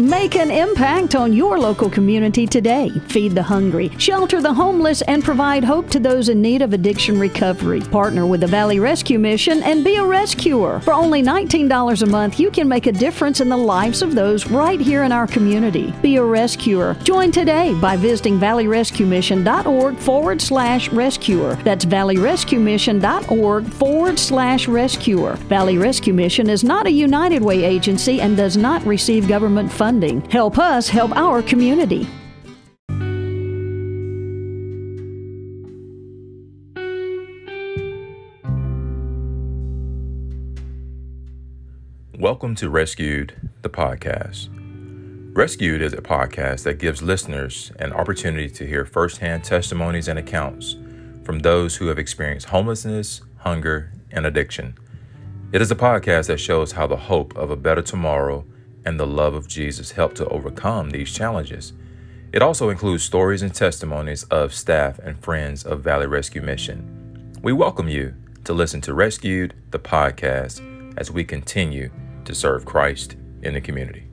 Make an impact on your local community today. Feed the hungry, shelter the homeless, and provide hope to those in need of addiction recovery. Partner with the Valley Rescue Mission and be a rescuer. For only $19 a month, you can make a difference in the lives of those right here in our community. Be a rescuer. Join today by visiting valleyrescuemission.org/rescuer. That's valleyrescuemission.org/rescuer. Valley Rescue Mission is not a United Way agency and does not receive government funding. Help us help our community. Welcome to Rescued, the podcast. Rescued is a podcast that gives listeners an opportunity to hear firsthand testimonies and accounts from those who have experienced homelessness, hunger, and addiction. It is a podcast that shows how the hope of a better tomorrow and the love of Jesus helped to overcome these challenges. It also includes stories and testimonies of staff and friends of Valley Rescue Mission. We welcome you to listen to Rescued, the podcast, as we continue to serve Christ in the community.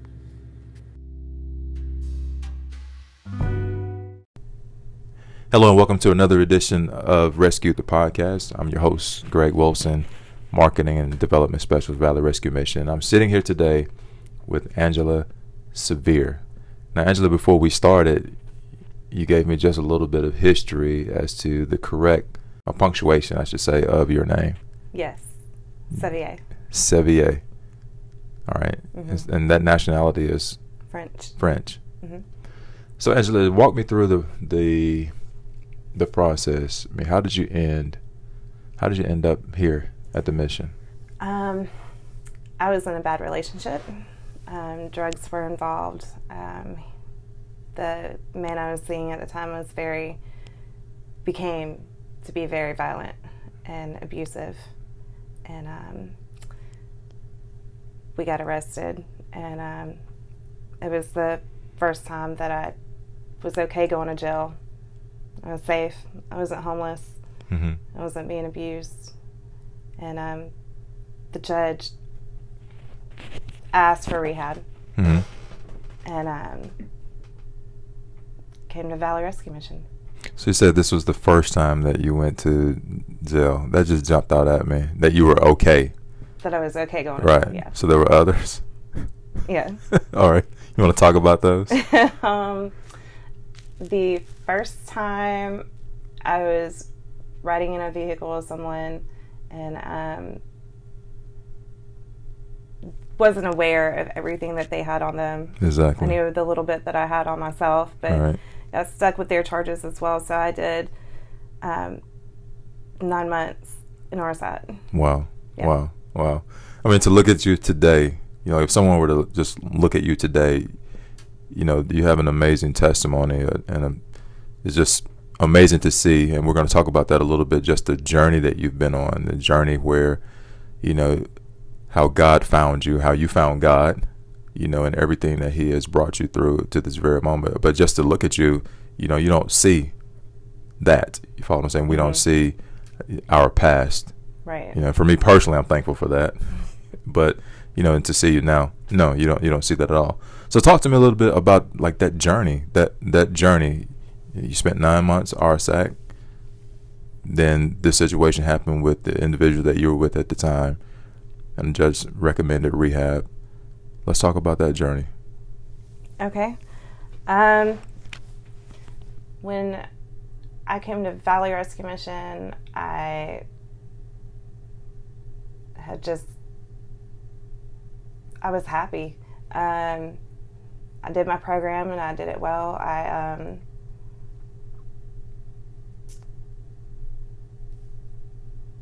Hello and welcome to another edition of Rescued, the podcast. I'm your host, Greg Wilson, Marketing and Development Specialist, Valley Rescue Mission. I'm sitting here today with Angela Sevier. Now, Angela, before we started, you gave me just a little bit of history as to the correct punctuation, I should say, of your name. Yes, Sevier. Sevier. All right. Mm-hmm. And that nationality is? French. Mm-hmm. So, Angela, walk me through the process. I mean, how did you end up here at the mission? I was in a bad relationship. Drugs were involved. The man I was seeing at the time was became very violent and abusive, and we got arrested, and it was the first time that I was okay going to jail. I was safe. I wasn't homeless. Mm-hmm. I wasn't being abused, and the judge asked for rehab, mm-hmm. and came to Valley Rescue Mission. So you said this was the first time that you went to jail. That just jumped out at me, that you were okay. That I was okay going to jail, yeah. So there were others? Yeah. All right. You want to talk about those? The first time I was riding in a vehicle with someone, and wasn't aware of everything that they had on them. Exactly. I knew the little bit that I had on myself, but right. I was stuck with their charges as well. So I did 9 months in RSAT. Wow. Yeah. Wow. I mean, to look at you today, you know, if someone were to just look at you today, you know, you have an amazing testimony, and it's just amazing to see. And we're going to talk about that a little bit, just the journey that you've been on, the journey where, you know, how God found you, how you found God, you know, and everything that he has brought you through to this very moment. But just to look at you, you know, you don't see that. You follow what I'm saying? We don't see our past. Right. You know, for me personally, I'm thankful for that. But, you know, and to see you now, no, you don't see that at all. So talk to me a little bit about like that journey, that journey. You spent 9 months RSAC. Then this situation happened with the individual that you were with at the time, and the judge recommended rehab. Let's talk about that journey. Okay. When I came to Valley Rescue Mission, I was happy. I did my program and I did it well. I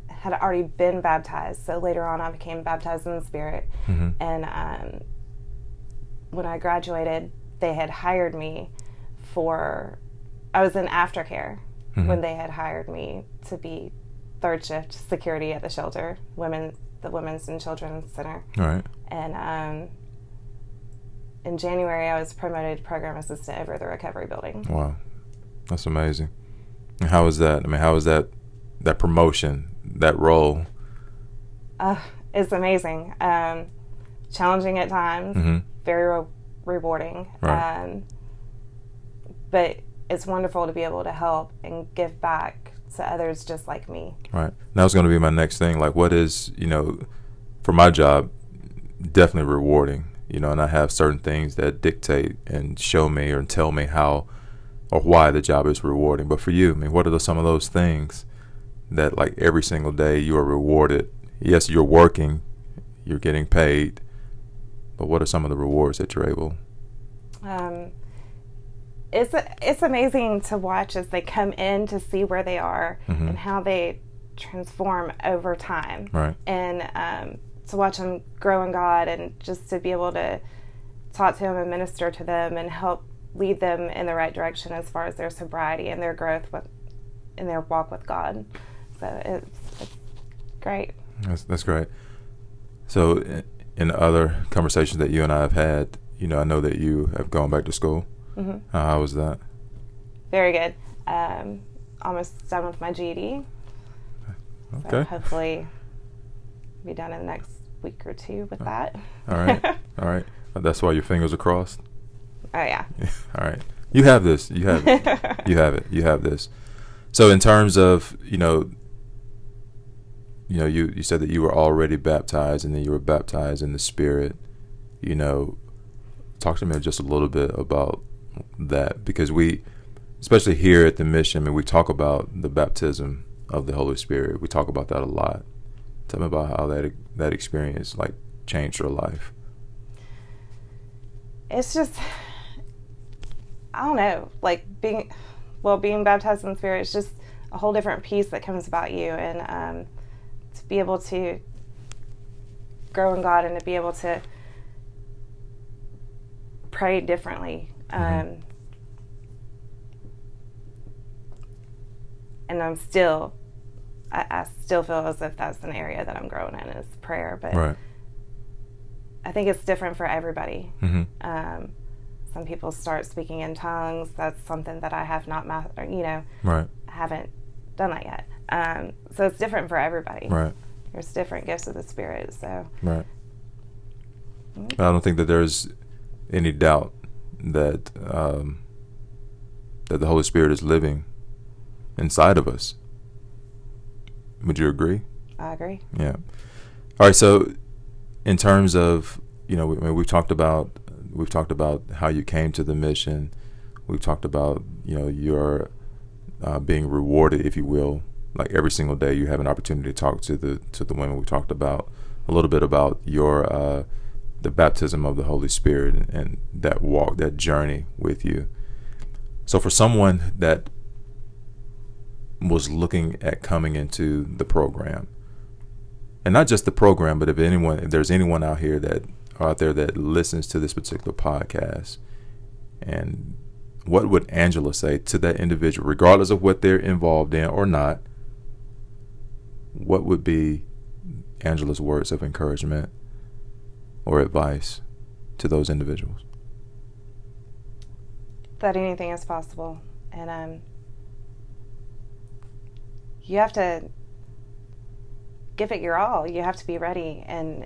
had already been baptized, so later on I became baptized in the Spirit. Mm-hmm. And when I graduated, they had hired me I was in aftercare, mm-hmm. when they had hired me to be third shift security at the shelter, the Women's and Children's Center. All right. And in January, I was promoted to program assistant over the recovery building. Wow, that's amazing. And how was that? I mean, how was that promotion? That role is amazing, challenging at times, mm-hmm. very rewarding. Right. But it's wonderful to be able to help and give back to others just like me. Right. And that was going to be my next thing. Like, what is, you know, for my job, definitely rewarding, you know, and I have certain things that dictate and show me or tell me how or why the job is rewarding. But for you, I mean, what are some of those things that, like, every single day you are rewarded? Yes, you're working, you're getting paid, but what are some of the rewards that you're able? It's amazing to watch as they come in to see where they are mm-hmm. and how they transform over time. Right. And to watch them grow in God, and just to be able to talk to them and minister to them and help lead them in the right direction as far as their sobriety and their growth in their walk with God. So it's great. That's great. So in other conversations that you and I have had, you know, I know that you have gone back to school. Mm-hmm. How was that? Very good. Almost done with my GED. Okay. So hopefully be done in the next week or two with that. All right. All right. That's why your fingers are crossed. Oh, yeah. All right. You have this. You have it. You have it. You have this. So in terms of, you know, you said that you were already baptized, and then you were baptized in the Spirit, you know, talk to me just a little bit about that, because we, especially here at the mission, I mean, we talk about the baptism of the Holy Spirit. We talk about that a lot. Tell me about how that experience, like, changed your life. It's just, I don't know, like, being baptized in the Spirit is just a whole different piece that comes about you, and to be able to grow in God and to be able to pray differently. Mm-hmm. And I'm still, I still feel as if that's an area that I'm growing in, is prayer, but right. I think it's different for everybody. Mm-hmm. Some people start speaking in tongues. That's something that I have not mastered, you know, right. I haven't done that yet. So it's different for everybody. Right. There's different gifts of the Spirit, so. Right. Mm-hmm. I don't think that there's any doubt that that the Holy Spirit is living inside of us. Would you agree? I agree. Yeah. All right. So, in terms of, you know, we've talked about how you came to the mission. We've talked about, you know, your being rewarded, if you will. Like, every single day, you have an opportunity to talk to the women. We talked about a little bit about your the baptism of the Holy Spirit and that walk, that journey with you. So for someone that was looking at coming into the program, and not just the program, but if there's anyone out there that listens to this particular podcast, and what would Angela say to that individual, regardless of what they're involved in or not? What would be Angela's words of encouragement or advice to those individuals? That anything is possible, and you have to give it your all. You have to be ready, and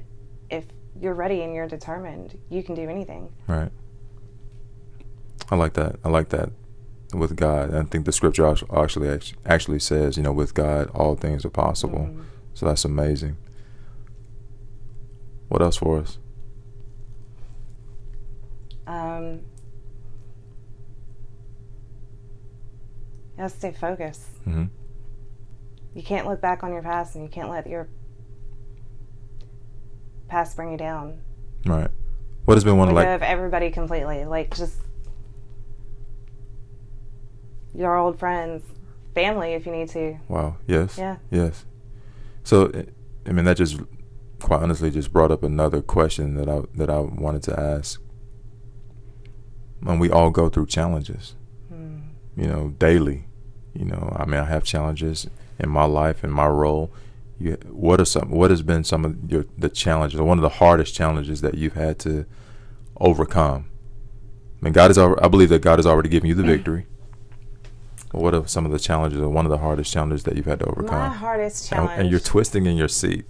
if you're ready and you're determined, you can do anything. Right. I like that. With God, I think the scripture actually says, you know, with God, all things are possible. Mm-hmm. So that's amazing. What else for us? You have to stay focused. Mm-hmm. You can't look back on your past, and you can't let your past bring you down. Right. What has been one of, like, of everybody completely, like, just your old friends, family, if you need to. Wow. Yes. Yeah. Yes. So, I mean, that just quite honestly just brought up another question that I wanted to ask. And we all go through challenges. You know, daily. You know, I mean, I have challenges in my life, in my role. What has been some of the challenges, or one of the hardest challenges that you've had to overcome? I mean, I believe that God has already given you the victory. Well, what are some of the challenges, or one of the hardest challenges that you've had to overcome? My hardest challenge. And you're twisting in your seat.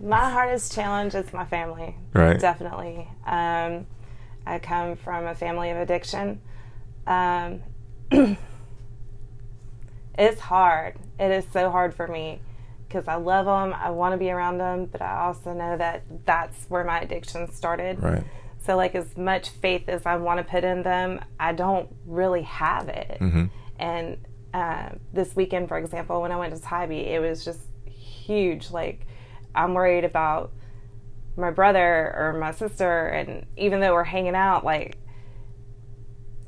My hardest challenge is my family, right? Definitely. I come from a family of addiction. It's hard. It is so hard for me because I love them. I want to be around them, but I also know that that's where my addiction started. Right. So, like, as much faith as I want to put in them, I don't really have it. Mm-hmm. And this weekend, for example, when I went to Tybee, it was just huge. Like, I'm worried about my brother or my sister, and even though we're hanging out, like,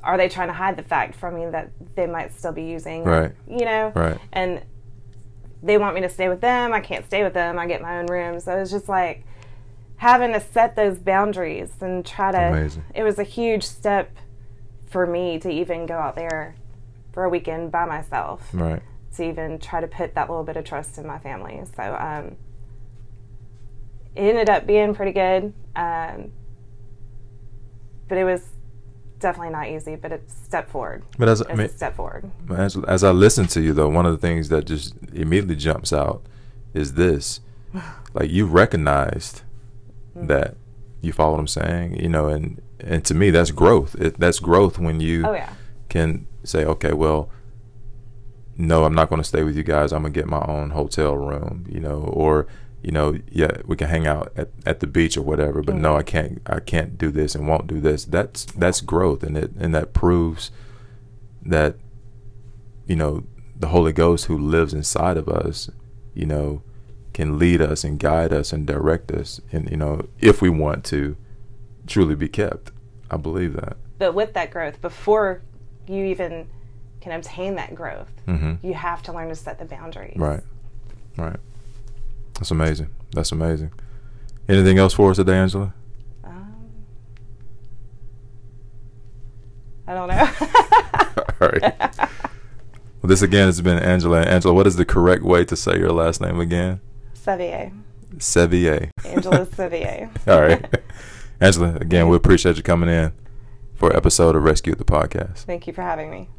are they trying to hide the fact from me that they might still be using? Right. You know? Right. And they want me to stay with them. I can't stay with them. I get my own room. So it was just like having to set those boundaries and try to... Amazing. It was a huge step for me to even go out there for a weekend by myself. Right. To even try to put that little bit of trust in my family. So it ended up being pretty good. But it was... definitely not easy, but it's a step forward. But as I mean, a step forward. As I listen to you, though, one of the things that just immediately jumps out is this: like, you recognized that, you follow what I'm saying, you know, and to me, that's growth. That's growth when you can say, okay, well, no, I'm not going to stay with you guys. I'm gonna get my own hotel room, you know, or you know, yeah, we can hang out at the beach or whatever, but no, I can't do this and won't do this. That's growth, and that proves that, you know, the Holy Ghost who lives inside of us, you know, can lead us and guide us and direct us, and you know, if we want to truly be kept. I believe that. But with that growth, before you even can obtain that growth, you have to learn to set the boundaries. Right. Right. That's amazing. That's amazing. Anything else for us today, Angela? I don't know. All right. Well, this again has been Angela. Angela, what is the correct way to say your last name again? Sevier. Sevier. Angela Sevier. All right. Angela, again, we appreciate you coming in for an episode of Rescue the Podcast. Thank you for having me.